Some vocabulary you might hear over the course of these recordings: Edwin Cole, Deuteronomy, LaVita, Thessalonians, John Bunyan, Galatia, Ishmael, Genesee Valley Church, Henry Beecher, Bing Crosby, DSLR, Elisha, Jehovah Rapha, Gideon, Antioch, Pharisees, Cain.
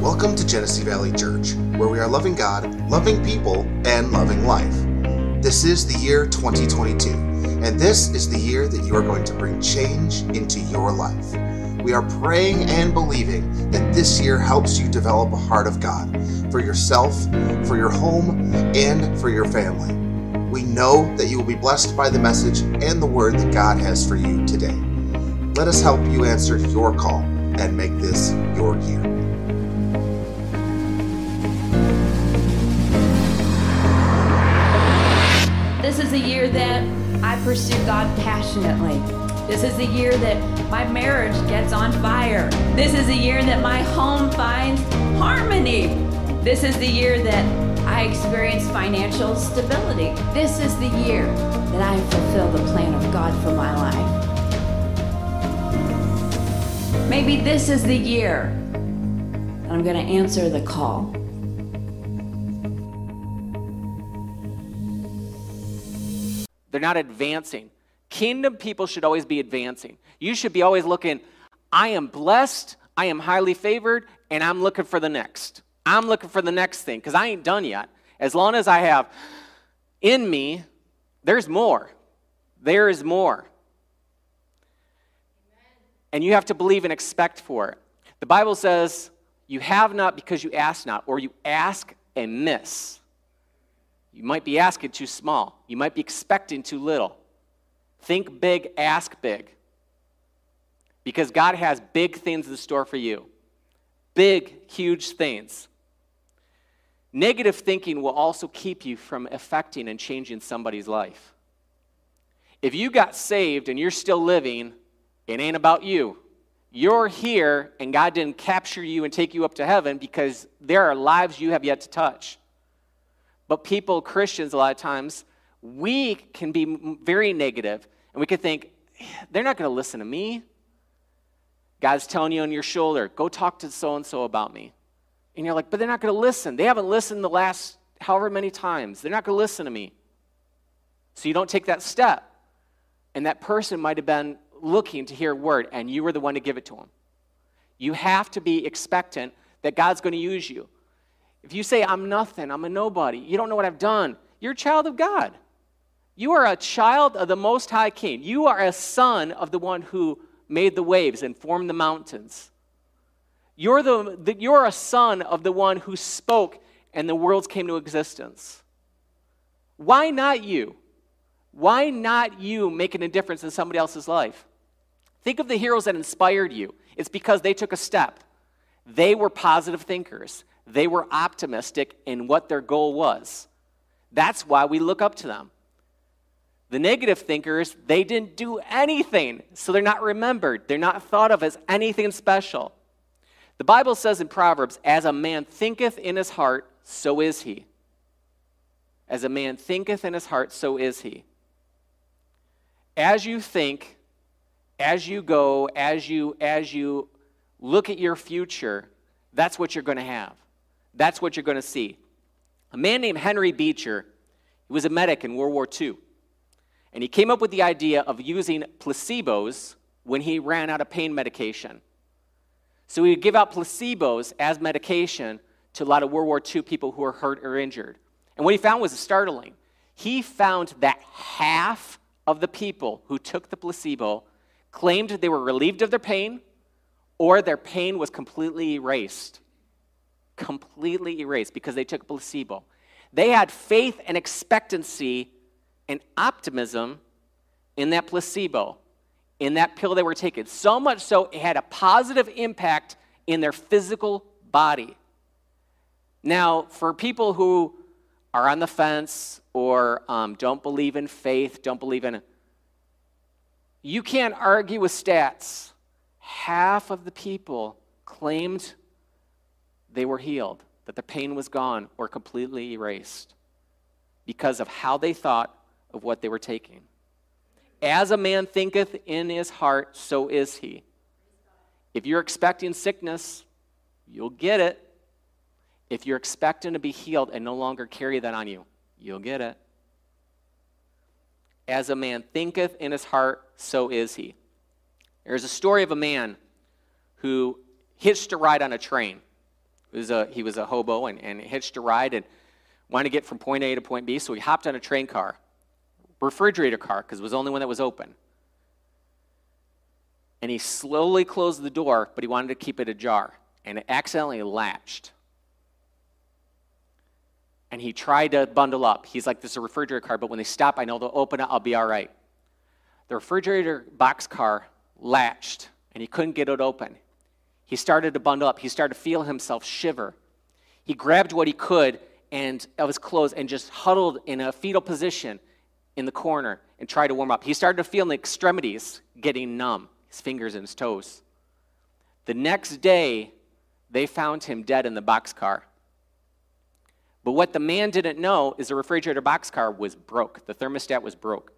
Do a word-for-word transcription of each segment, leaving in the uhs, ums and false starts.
Welcome to Genesee Valley Church, where we are loving God, loving people, and loving life. This is the year twenty twenty-two, and this is the year that you are going to bring change into your life. We are praying and believing that this year helps you develop a heart of God for yourself, for your home, and for your family. We know that you will be blessed by the message and the word that God has for you today. Let us help you answer your call and make this your year. This is the year that I pursue God passionately. This is the year that my marriage gets on fire. This is the year that my home finds harmony. This is the year that I experience financial stability. This is the year that I fulfill the plan of God for my life. Maybe this is the year that I'm going to answer the call. They're not advancing. Kingdom people should always be advancing. You should be always looking, I am blessed, I am highly favored, and I'm looking for the next. I'm looking for the next thing because I ain't done yet. As long as I have in me, there's more. There is more. Amen. And you have to believe and expect for it. The Bible says, you have not because you ask not, or you ask and miss. You might be asking too small. You might be expecting too little. Think big, ask big. Because God has big things in store for you. Big, huge things. Negative thinking will also keep you from affecting and changing somebody's life. If you got saved and you're still living, it ain't about you. You're here and God didn't capture you and take you up to heaven because there are lives you have yet to touch. But people, Christians, a lot of times, we can be very negative, and we can think, they're not going to listen to me. God's telling you on your shoulder, go talk to so-and-so about me. And you're like, but they're not going to listen. They haven't listened the last however many times. They're not going to listen to me. So you don't take that step. And that person might have been looking to hear a word, and you were the one to give it to them. You have to be expectant that God's going to use you. If you say, I'm nothing, I'm a nobody, you don't know what I've done, you're a child of God. You are a child of the Most High King. You are a son of the one who made the waves and formed the mountains. You're, the, the, you're a son of the one who spoke and the worlds came to existence. Why not you? Why not you making a difference in somebody else's life? Think of the heroes that inspired you. It's because they took a step. They were positive thinkers. They were optimistic in what their goal was. That's why we look up to them. The negative thinkers, they didn't do anything, so they're not remembered. They're not thought of as anything special. The Bible says in Proverbs, as a man thinketh in his heart, so is he. As a man thinketh in his heart, so is he. As you think, as you go, as you, as you look at your future, that's what you're going to have. That's what you're going to see. A man named Henry Beecher, he was a medic in World War Two, and he came up with the idea of using placebos when he ran out of pain medication. So he would give out placebos as medication to a lot of World War Two people who were hurt or injured. And what he found was startling. He found that half of the people who took the placebo claimed they were relieved of their pain, or their pain was completely erased. Completely erased because they took a placebo. They had faith and expectancy and optimism in that placebo, in that pill they were taking. So much so it had a positive impact in their physical body. Now, for people who are on the fence or um, don't believe in faith, don't believe in it, you can't argue with stats. Half of the people claimed they were healed, that their pain was gone or completely erased because of how they thought of what they were taking. As a man thinketh in his heart, so is he. If you're expecting sickness, you'll get it. If you're expecting to be healed and no longer carry that on you, you'll get it. As a man thinketh in his heart, so is he. There's a story of a man who hitched a ride on a train. He was a, he was a hobo and, and hitched a ride and wanted to get from point A to point B, so he hopped on a train car, refrigerator car, because it was the only one that was open. And he slowly closed the door, but he wanted to keep it ajar, and it accidentally latched. And he tried to bundle up. He's like, this is a refrigerator car, but when they stop, I know they'll open it, I'll be all right. The refrigerator box car latched, and he couldn't get it open. He started to bundle up. He started to feel himself shiver. He grabbed what he could and of his clothes and just huddled in a fetal position in the corner and tried to warm up. He started to feel the extremities getting numb, his fingers and his toes. The next day, they found him dead in the boxcar. But what the man didn't know is the refrigerator boxcar was broke. The thermostat was broke.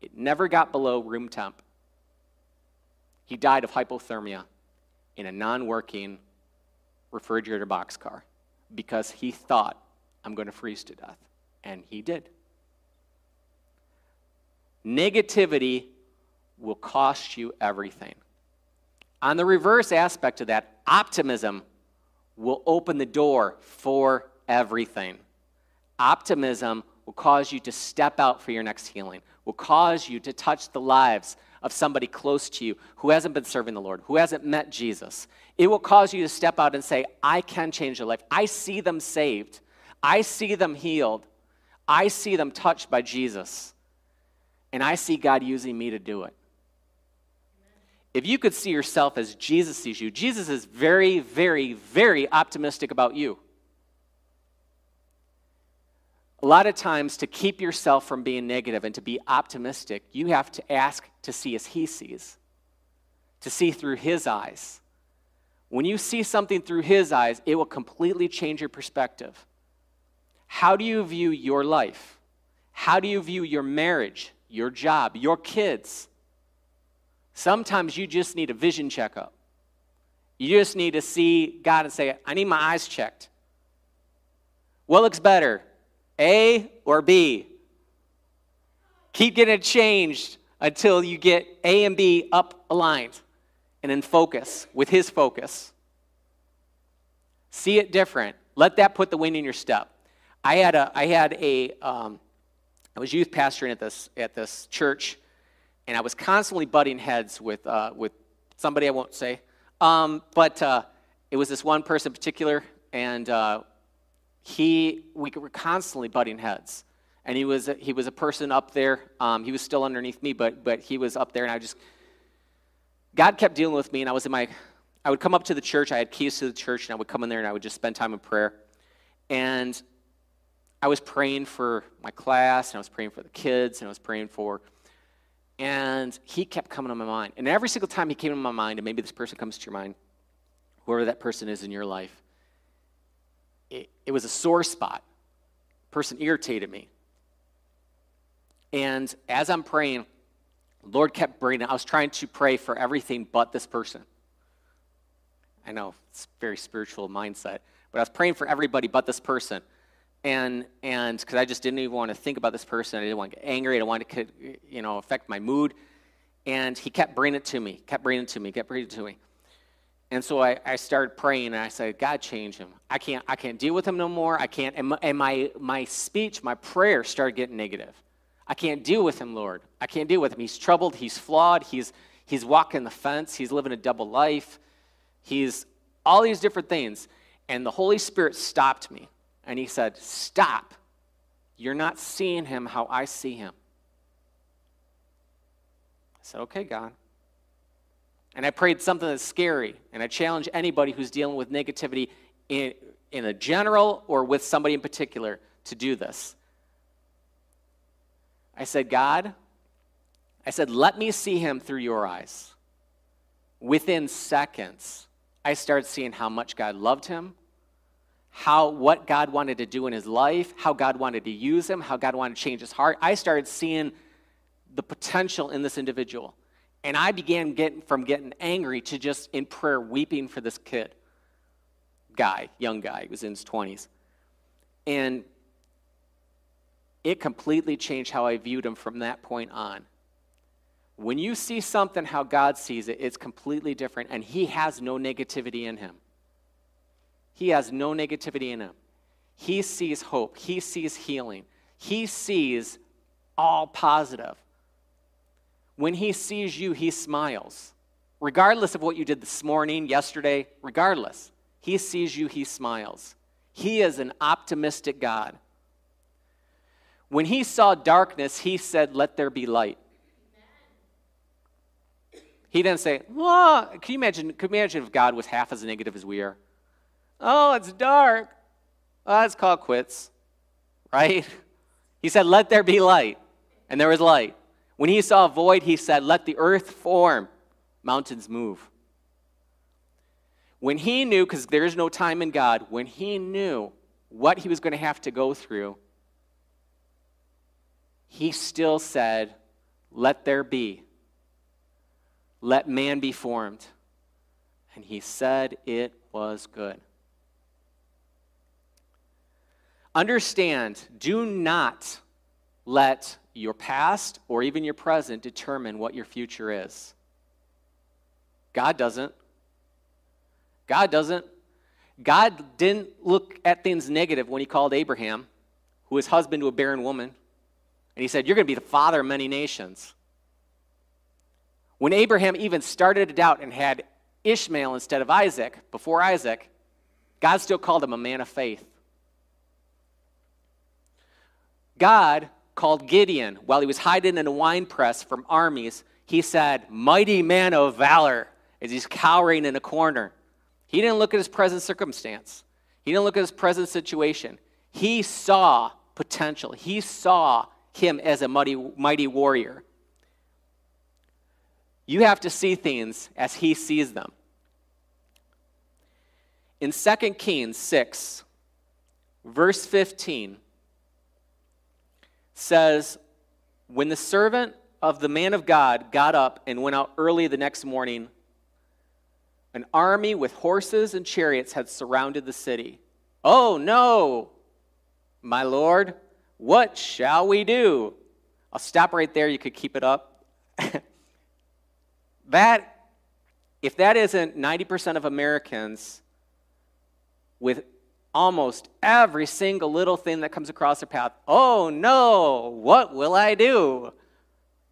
It never got below room temp. He died of hypothermia in a non-working refrigerator boxcar because he thought, I'm going to freeze to death. And he did. Negativity will cost you everything. On the reverse aspect of that, optimism will open the door for everything. Optimism will cause you to step out for your next healing, will cause you to touch the lives of somebody close to you who hasn't been serving the Lord, who hasn't met Jesus. It will cause you to step out and say, I can change their life. I see them saved. I see them healed. I see them touched by Jesus. And I see God using me to do it. If you could see yourself as Jesus sees you, Jesus is very, very, very optimistic about you. A lot of times, to keep yourself from being negative and to be optimistic, you have to ask to see as he sees, to see through his eyes. When you see something through his eyes, it will completely change your perspective. How do you view your life? How do you view your marriage, your job, your kids? Sometimes you just need a vision checkup. You just need to see God and say, I need my eyes checked. What looks better? A or B? Keep getting it changed until you get A and B up aligned and in focus, with his focus. See it different. Let that put the wind in your step. I had a, I had a, um, I was youth pastoring at this, at this church, and I was constantly butting heads with, uh, with somebody I won't say, um, but uh, it was this one person in particular, and uh, He, we were constantly butting heads, and he was he was a person up there. Um, he was still underneath me, but but he was up there, and I just God kept dealing with me, and I was in my. I would come up to the church. I had keys to the church, and I would come in there, and I would just spend time in prayer, and I was praying for my class, and I was praying for the kids, and I was praying for, and he kept coming to my mind, and every single time he came to my mind, and maybe this person comes to your mind, whoever that person is in your life. It, it was a sore spot. Person irritated me. And as I'm praying, the Lord kept bringing it. I was trying to pray for everything but this person. I know, it's a very spiritual mindset. But I was praying for everybody but this person. And and because I just didn't even want to think about this person. I didn't want to get angry. I didn't want to, you know, affect my mood. And he kept bringing it to me, kept bringing it to me, kept bringing it to me. And so I, I started praying, and I said, God, change him. I can't, I can't deal with him no more. I can't. And, my, and my, my speech, my prayer started getting negative. I can't deal with him, Lord. I can't deal with him. He's troubled. He's flawed. He's, he's walking the fence. He's living a double life. He's all these different things. And the Holy Spirit stopped me, and he said, stop. You're not seeing him how I see him. I said, okay, God. And I prayed something that's scary, and I challenge anybody who's dealing with negativity in, in a general or with somebody in particular to do this. I said, God, I said, let me see him through your eyes. Within seconds, I started seeing how much God loved him, how what God wanted to do in his life, how God wanted to use him, how God wanted to change his heart. I started seeing the potential in this individual. And I began getting from getting angry to just in prayer weeping for this kid, guy, young guy. He was in his twenties. And it completely changed how I viewed him from that point on. When you see something how God sees it, it's completely different, and he has no negativity in him. He has no negativity in him. He sees hope. He sees healing. He sees all positive. When he sees you, he smiles. Regardless of what you did this morning, yesterday, regardless, he sees you, he smiles. He is an optimistic God. When he saw darkness, he said, "Let there be light." Amen. He didn't say, "Oh," can you imagine, can you imagine if God was half as negative as we are? "Oh, it's dark. Oh, let's call quits," right? He said, "Let there be light," and there was light. When he saw a void, he said, "Let the earth form, mountains move." When he knew, because there is no time in God, when he knew what he was going to have to go through, he still said, "Let there be. Let man be formed." And he said it was good. Understand, do not let your past or even your present determine what your future is. God doesn't. God doesn't. God didn't look at things negative when he called Abraham, who was husband to a barren woman, and he said, "You're going to be the father of many nations." When Abraham even started to doubt and had Ishmael instead of Isaac, before Isaac, God still called him a man of faith. God called Gideon while he was hiding in a wine press from armies. He said, "Mighty man of valor," as he's cowering in a corner. He didn't look at his present circumstance. He didn't look at his present situation. He saw potential. He saw him as a mighty, mighty warrior. You have to see things as he sees them. In Second Kings six, verse fifteen, says, "When the servant of the man of God got up and went out early the next morning, an army with horses and chariots had surrounded the city. 'Oh no, my lord, what shall we do?'" I'll stop right there. You could keep it up. That, if that isn't ninety percent of Americans with almost every single little thing that comes across their path, "Oh no, what will I do?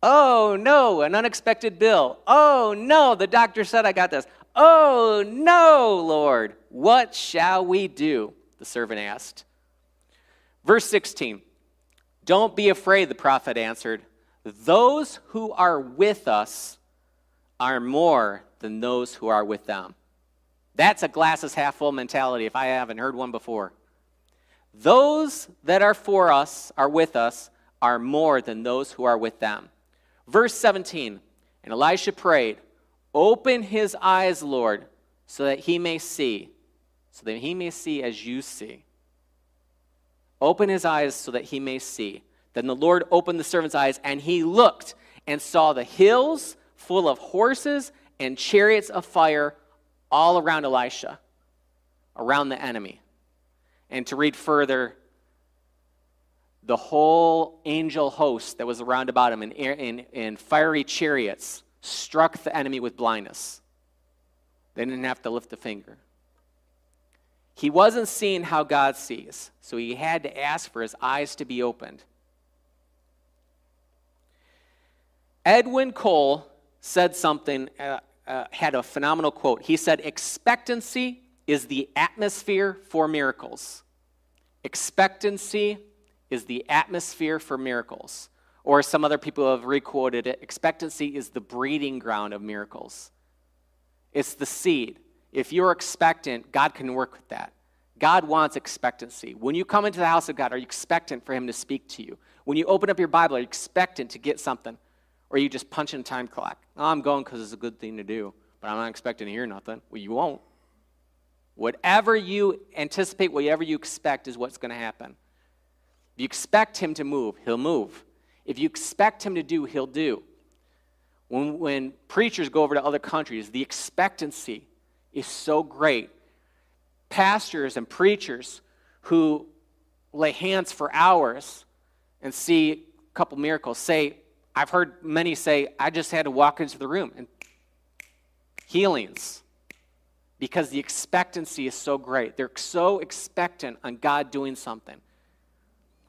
Oh no, an unexpected bill. Oh no, the doctor said I got this. Oh no, Lord, what shall we do?" the servant asked. Verse sixteen, "Don't be afraid," the prophet answered. "Those who are with us are more than those who are with them." That's a glasses half full mentality if I haven't heard one before. Those that are for us, are with us, are more than those who are with them. Verse seventeen, "And Elisha prayed, 'Open his eyes, Lord, so that he may see, so that he may see as you see.'" Open his eyes so that he may see. "Then the Lord opened the servant's eyes, and he looked and saw the hills full of horses and chariots of fire all around Elisha," around the enemy. And to read further, the whole angel host that was around about him in, in, in fiery chariots struck the enemy with blindness. They didn't have to lift a finger. He wasn't seeing how God sees, so he had to ask for his eyes to be opened. Edwin Cole said something, uh, Uh, had a phenomenal quote. He said, "Expectancy is the atmosphere for miracles." Expectancy is the atmosphere for miracles. Or some other people have re-quoted it, "Expectancy is the breeding ground of miracles." It's the seed. If you're expectant, God can work with that. God wants expectancy. When you come into the house of God, are you expectant for him to speak to you? When you open up your Bible, are you expectant to get something? Or you just punch in a time clock? "Oh, I'm going because it's a good thing to do, but I'm not expecting to hear nothing." Well, you won't. Whatever you anticipate, whatever you expect is what's going to happen. If you expect him to move, he'll move. If you expect him to do, he'll do. When, when preachers go over to other countries, the expectancy is so great. Pastors and preachers who lay hands for hours and see a couple miracles. Say, I've heard many say, I just had to walk into the room and healings, because the expectancy is so great. They're so expectant on God doing something.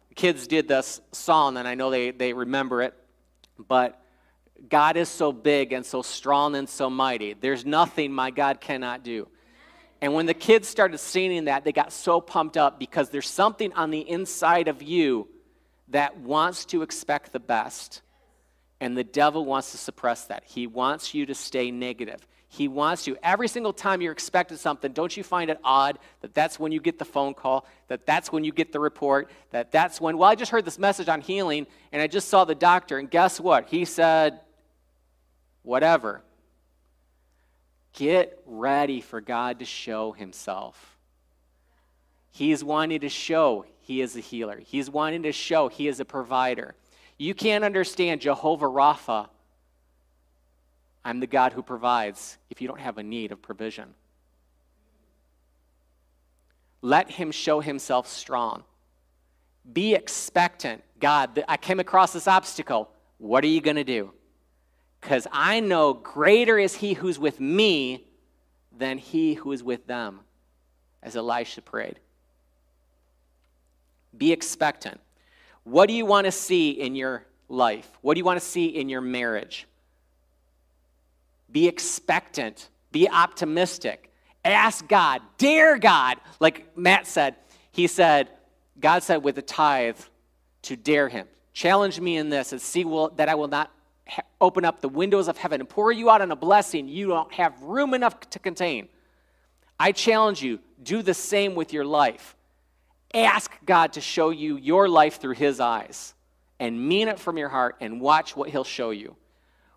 The kids did this song, and I know they, they remember it, but God is so big and so strong and so mighty. There's nothing my God cannot do. And when the kids started singing that, they got so pumped up, because there's something on the inside of you that wants to expect the best, and the devil wants to suppress that. He wants you to stay negative. He wants you. Every single time you're expecting something, don't you find it odd that that's when you get the phone call, that that's when you get the report, that that's when, well, I just heard this message on healing, and I just saw the doctor, and guess what? He said, whatever. Get ready for God to show himself. He's wanting to show he is a healer. He's wanting to show he is a provider. You can't understand Jehovah Rapha. I'm the God who provides, if you don't have a need of provision. Let him show himself strong. Be expectant. God, I came across this obstacle. What are you going to do? Because I know greater is he who's with me than he who is with them, as Elisha prayed. Be expectant. What do you want to see in your life? What do you want to see in your marriage? Be expectant. Be optimistic. Ask God. Dare God. Like Matt said, he said, God said with a tithe to dare him. Challenge me in this and see will, that I will not open up the windows of heaven and pour you out on a blessing you don't have room enough to contain. I challenge you, do the same with your life. Ask God to show you your life through his eyes, and mean it from your heart, and watch what he'll show you.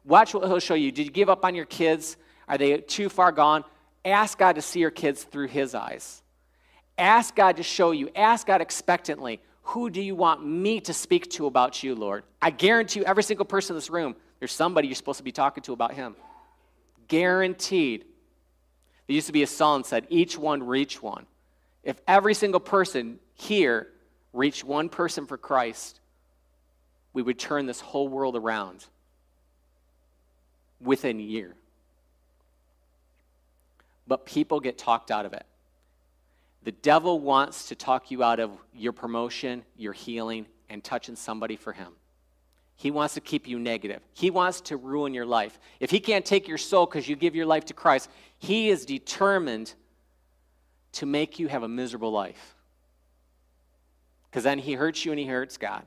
Watch what he'll show you. Did you give up on your kids? Are they too far gone? Ask God to see your kids through his eyes. Ask God to show you. Ask God expectantly. Who do you want me to speak to about you, Lord? I guarantee you, every single person in this room, there's somebody you're supposed to be talking to about him. Guaranteed. There used to be a song that said, each one reach one. If every single person here reached one person for Christ, we would turn this whole world around within a year. But people get talked out of it. The devil wants to talk you out of your promotion, your healing, and touching somebody for him. He wants to keep you negative. He wants to ruin your life. If he can't take your soul because you give your life to Christ, he is determined to make you have a miserable life. Because then he hurts you and he hurts God.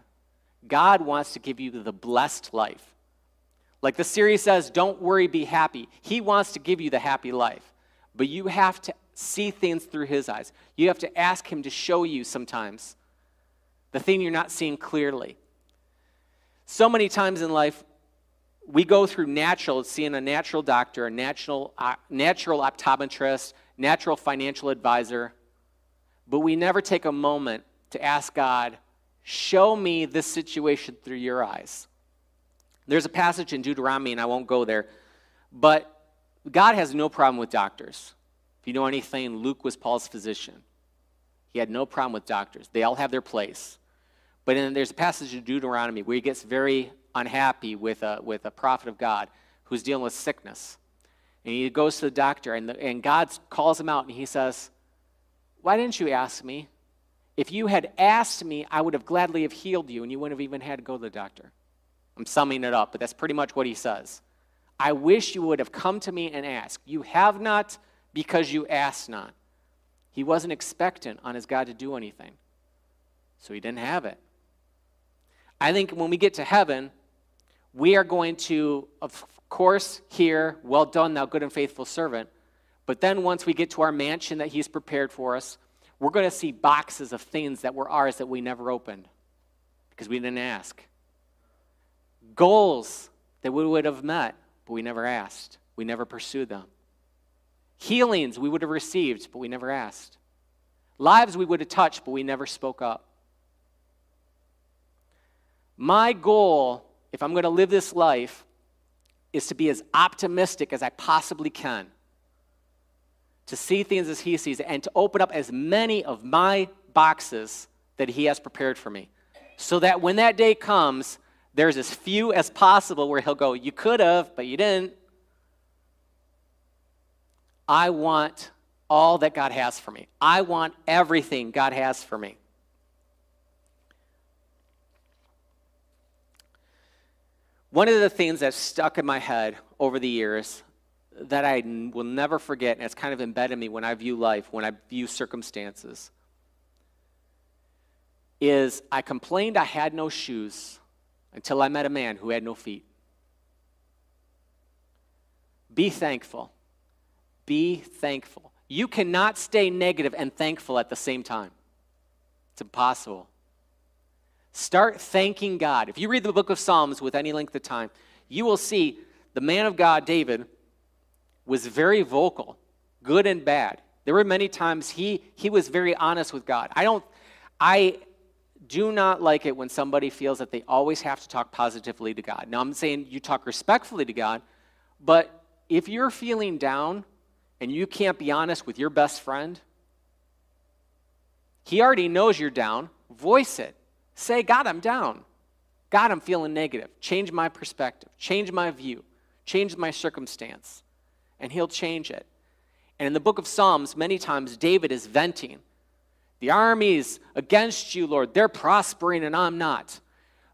God wants to give you the blessed life. Like the series says, don't worry, be happy. He wants to give you the happy life. But you have to see things through his eyes. You have to ask him to show you sometimes the thing you're not seeing clearly. So many times in life, we go through natural, seeing a natural doctor, a natural, uh, natural optometrist, natural financial advisor, but we never take a moment to ask God, show me this situation through your eyes. There's a passage in Deuteronomy, and I won't go there, but God has no problem with doctors. If you know anything, Luke was Paul's physician. He had no problem with doctors. They all have their place. But then there's a passage in Deuteronomy where he gets very unhappy with a, with a prophet of God who's dealing with sickness. And he goes to the doctor, and, the, and God calls him out, and he says, why didn't you ask me? If you had asked me, I would have gladly have healed you, and you wouldn't have even had to go to the doctor. I'm summing it up, but that's pretty much what he says. I wish you would have come to me and asked. You have not, because you asked not. He wasn't expectant on his God to do anything. So he didn't have it. I think when we get to heaven, we are going to, of course, hear, well done, thou good and faithful servant. But then once we get to our mansion that he's prepared for us, we're going to see boxes of things that were ours that we never opened because we didn't ask. Goals that we would have met, but we never asked. We never pursued them. Healings we would have received, but we never asked. Lives we would have touched, but we never spoke up. My goal, if I'm going to live this life, is to be as optimistic as I possibly can, to see things as he sees it, and to open up as many of my boxes that he has prepared for me. so that when that day comes, there's as few as possible where he'll go, you could have, but you didn't. I want all that God has for me. I want everything God has for me. One of the things that's stuck in my head over the years that I will never forget, and it's kind of embedded in me when I view life, when I view circumstances, is I complained I had no shoes until I met a man who had no feet. Be thankful. Be thankful. You cannot stay negative and thankful at the same time. It's impossible. Start thanking God. If you read the book of Psalms with any length of time, you will see the man of God, David, was very vocal, good and bad. There were many times he, he was very honest with God. I don't, I do not like it when somebody feels that they always have to talk positively to God. Now, I'm saying you talk respectfully to God, but if you're feeling down and you can't be honest with your best friend, he already knows you're down. Voice it. Say, God, I'm down. God, I'm feeling negative. Change my perspective. Change my view. Change my circumstance. And he'll change it. And in the book of Psalms, many times David is venting. The armies against you, Lord, they're prospering and I'm not.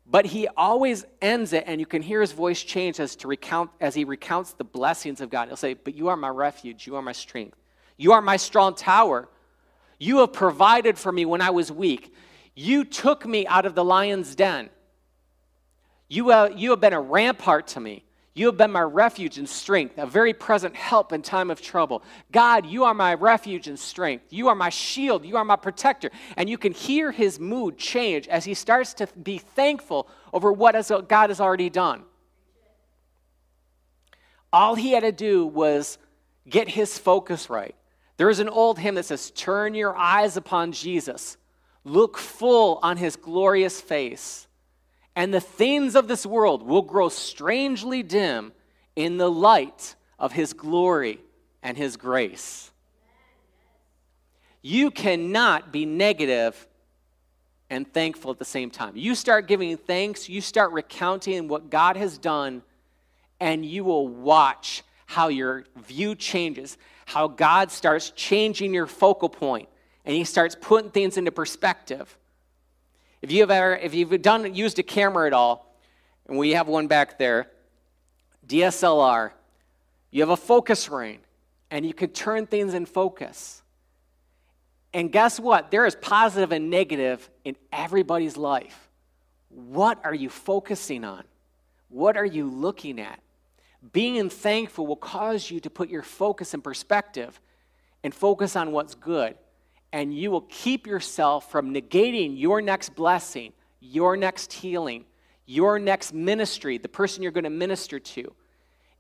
But he always ends it, and you can hear his voice change as to recount as he recounts the blessings of God. He'll say, but you are my refuge. You are my strength. You are my strong tower. You have provided for me when I was weak. You took me out of the lion's den. You, uh, you have been a rampart to me. You have been my refuge and strength, a very present help in time of trouble. God, you are my refuge and strength. You are my shield. You are my protector. And you can hear his mood change as he starts to be thankful over what God has already done. All he had to do was get his focus right. There is an old hymn that says, turn your eyes upon Jesus. Look full on his glorious face. And the things of this world will grow strangely dim in the light of his glory and his grace. You cannot be negative and thankful at the same time. You start giving thanks, you start recounting what God has done, and you will watch how your view changes, how God starts changing your focal point, and he starts putting things into perspective. If you've ever, if you've done, used a camera at all, and we have one back there, D S L R, you have a focus ring, and you can turn things in focus. And guess what? There is positive and negative in everybody's life. What are you focusing on? What are you looking at? Being thankful will cause you to put your focus in perspective and focus on what's good. And you will keep yourself from negating your next blessing, your next healing, your next ministry, the person you're going to minister to.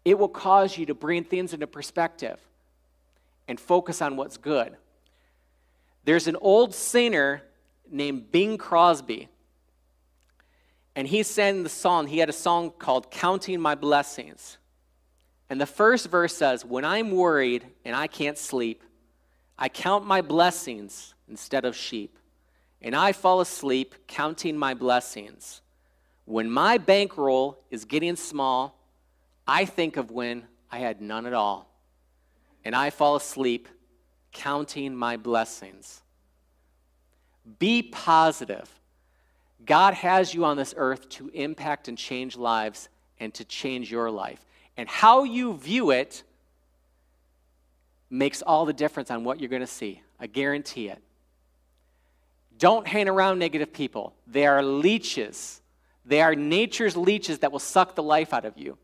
It will cause you to bring things into perspective and focus on what's good. There's an old singer named Bing Crosby, and he sang the song. He had a song called Counting My Blessings. And the first verse says, when I'm worried and I can't sleep, I count my blessings instead of sheep, and I fall asleep counting my blessings. When my bankroll is getting small, I think of when I had none at all, and I fall asleep counting my blessings. Be positive. God has you on this earth to impact and change lives and to change your life. And how you view it makes all the difference on what you're going to see. I guarantee it. Don't hang around negative people. They are leeches. They are nature's leeches that will suck the life out of you.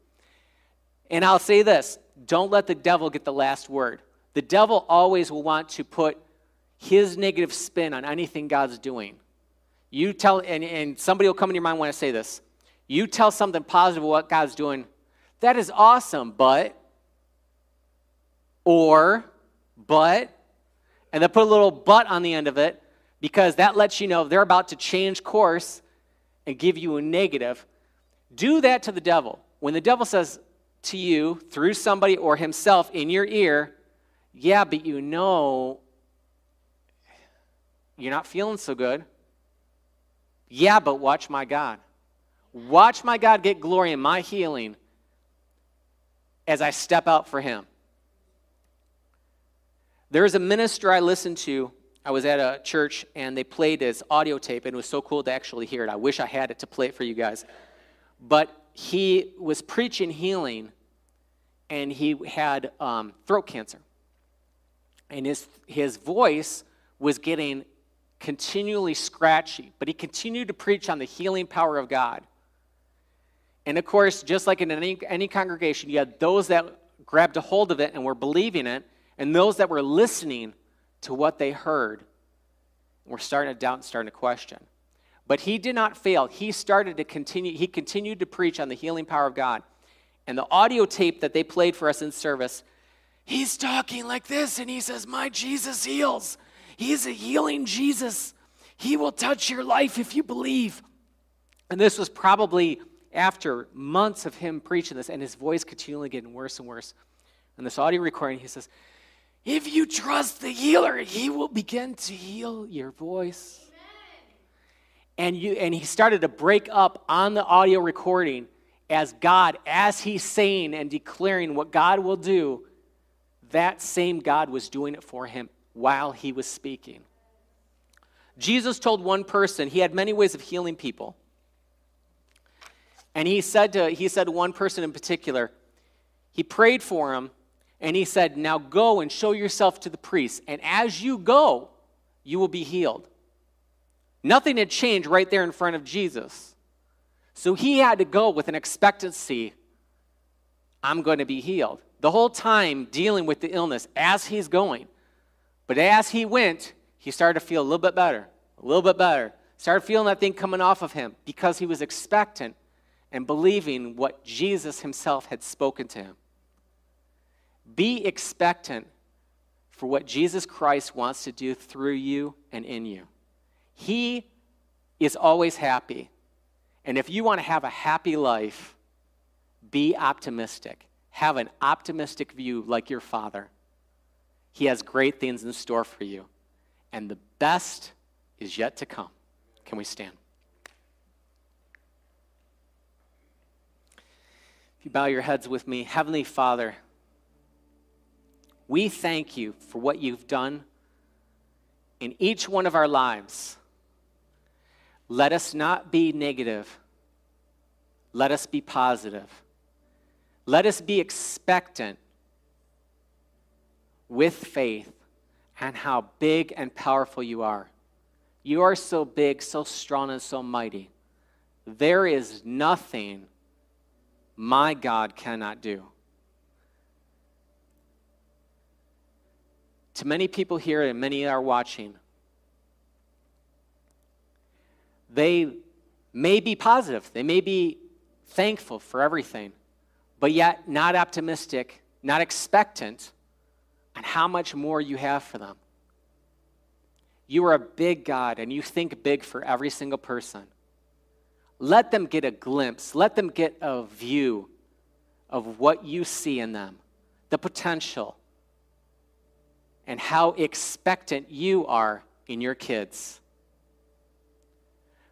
And I'll say this, don't let the devil get the last word. The devil always will want to put his negative spin on anything God's doing. You tell, and, and somebody will come in your mind when I say this, you tell something positive about what God's doing, that is awesome, but... Or, but, and they put a little but on the end of it because that lets you know they're about to change course and give you a negative. Do that to the devil. When the devil says to you through somebody or himself in your ear, yeah, but you know you're not feeling so good. Yeah, but watch my God. Watch my God get glory in my healing as I step out for him. There is a minister I listened to. I was at a church, and they played his audio tape, and it was so cool to actually hear it. I wish I had it to play it for you guys. But he was preaching healing, and he had um, throat cancer. And his, his voice was getting continually scratchy, but he continued to preach on the healing power of God. And, of course, just like in any, any congregation, you had those that grabbed a hold of it and were believing it, and those that were listening to what they heard were starting to doubt and starting to question. But he did not fail. He started to continue. He continued to preach on the healing power of God. And the audio tape that they played for us in service, he's talking like this, and he says, my Jesus heals. He's a healing Jesus. He will touch your life if you believe. And this was probably after months of him preaching this, and his voice continually getting worse and worse. And this audio recording, he says, if you trust the healer, he will begin to heal your voice. Amen. And you, and he started to break up on the audio recording as God, as he's saying and declaring what God will do, that same God was doing it for him while he was speaking. Jesus told one person, he had many ways of healing people. And he said to, he said to one person in particular, he prayed for him, and he said, now go and show yourself to the priest. And as you go, you will be healed. Nothing had changed right there in front of Jesus. So he had to go with an expectancy, I'm going to be healed. The whole time dealing with the illness as he's going. But as he went, he started to feel a little bit better, a little bit better. Started feeling that thing coming off of him because he was expectant and believing what Jesus himself had spoken to him. Be expectant for what Jesus Christ wants to do through you and in you. He is always happy. And if you want to have a happy life, be optimistic. Have an optimistic view like your Father. He has great things in store for you. And the best is yet to come. Can we stand? If you bow your heads with me, Heavenly Father, we thank you for what you've done in each one of our lives. Let us not be negative. Let us be positive. Let us be expectant with faith and how big and powerful you are. You are so big, so strong, and so mighty. There is nothing my God cannot do. To many people here, and many are watching, they may be positive. They may be thankful for everything, but yet not optimistic, not expectant on how much more you have for them. You are a big God, and you think big for every single person. Let them get a glimpse. Let them get a view of what you see in them, the potential, and how expectant you are in your kids.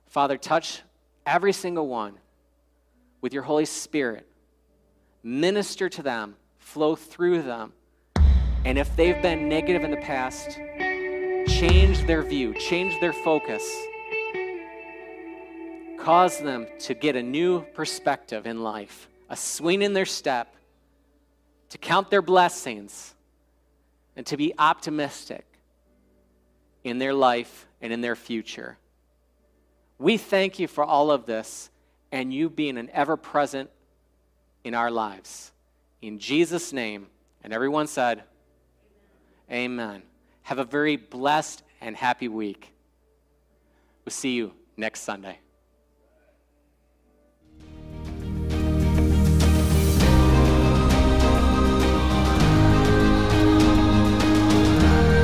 Father, touch every single one with your Holy Spirit. Minister to them, flow through them. And if they've been negative in the past, change their view, change their focus. Cause them to get a new perspective in life, a swing in their step, to count their blessings, and to be optimistic in their life and in their future. We thank you for all of this and you being an ever-present in our lives. In Jesus' name, and everyone said, amen. Amen. Have a very blessed and happy week. We'll see you next Sunday.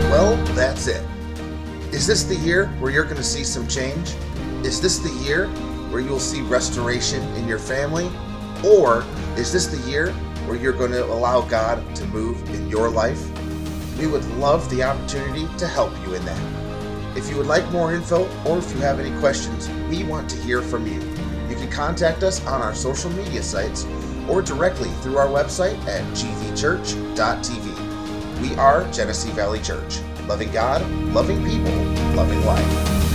Well, that's it. Is this the year where you're going to see some change? Is this the year where you'll see restoration in your family? Or is this the year where you're going to allow God to move in your life? We would love the opportunity to help you in that. If you would like more info or if you have any questions, we want to hear from you. You can contact us on our social media sites or directly through our website at g v church dot t v. We are Genesee Valley Church, loving God, loving people, loving life.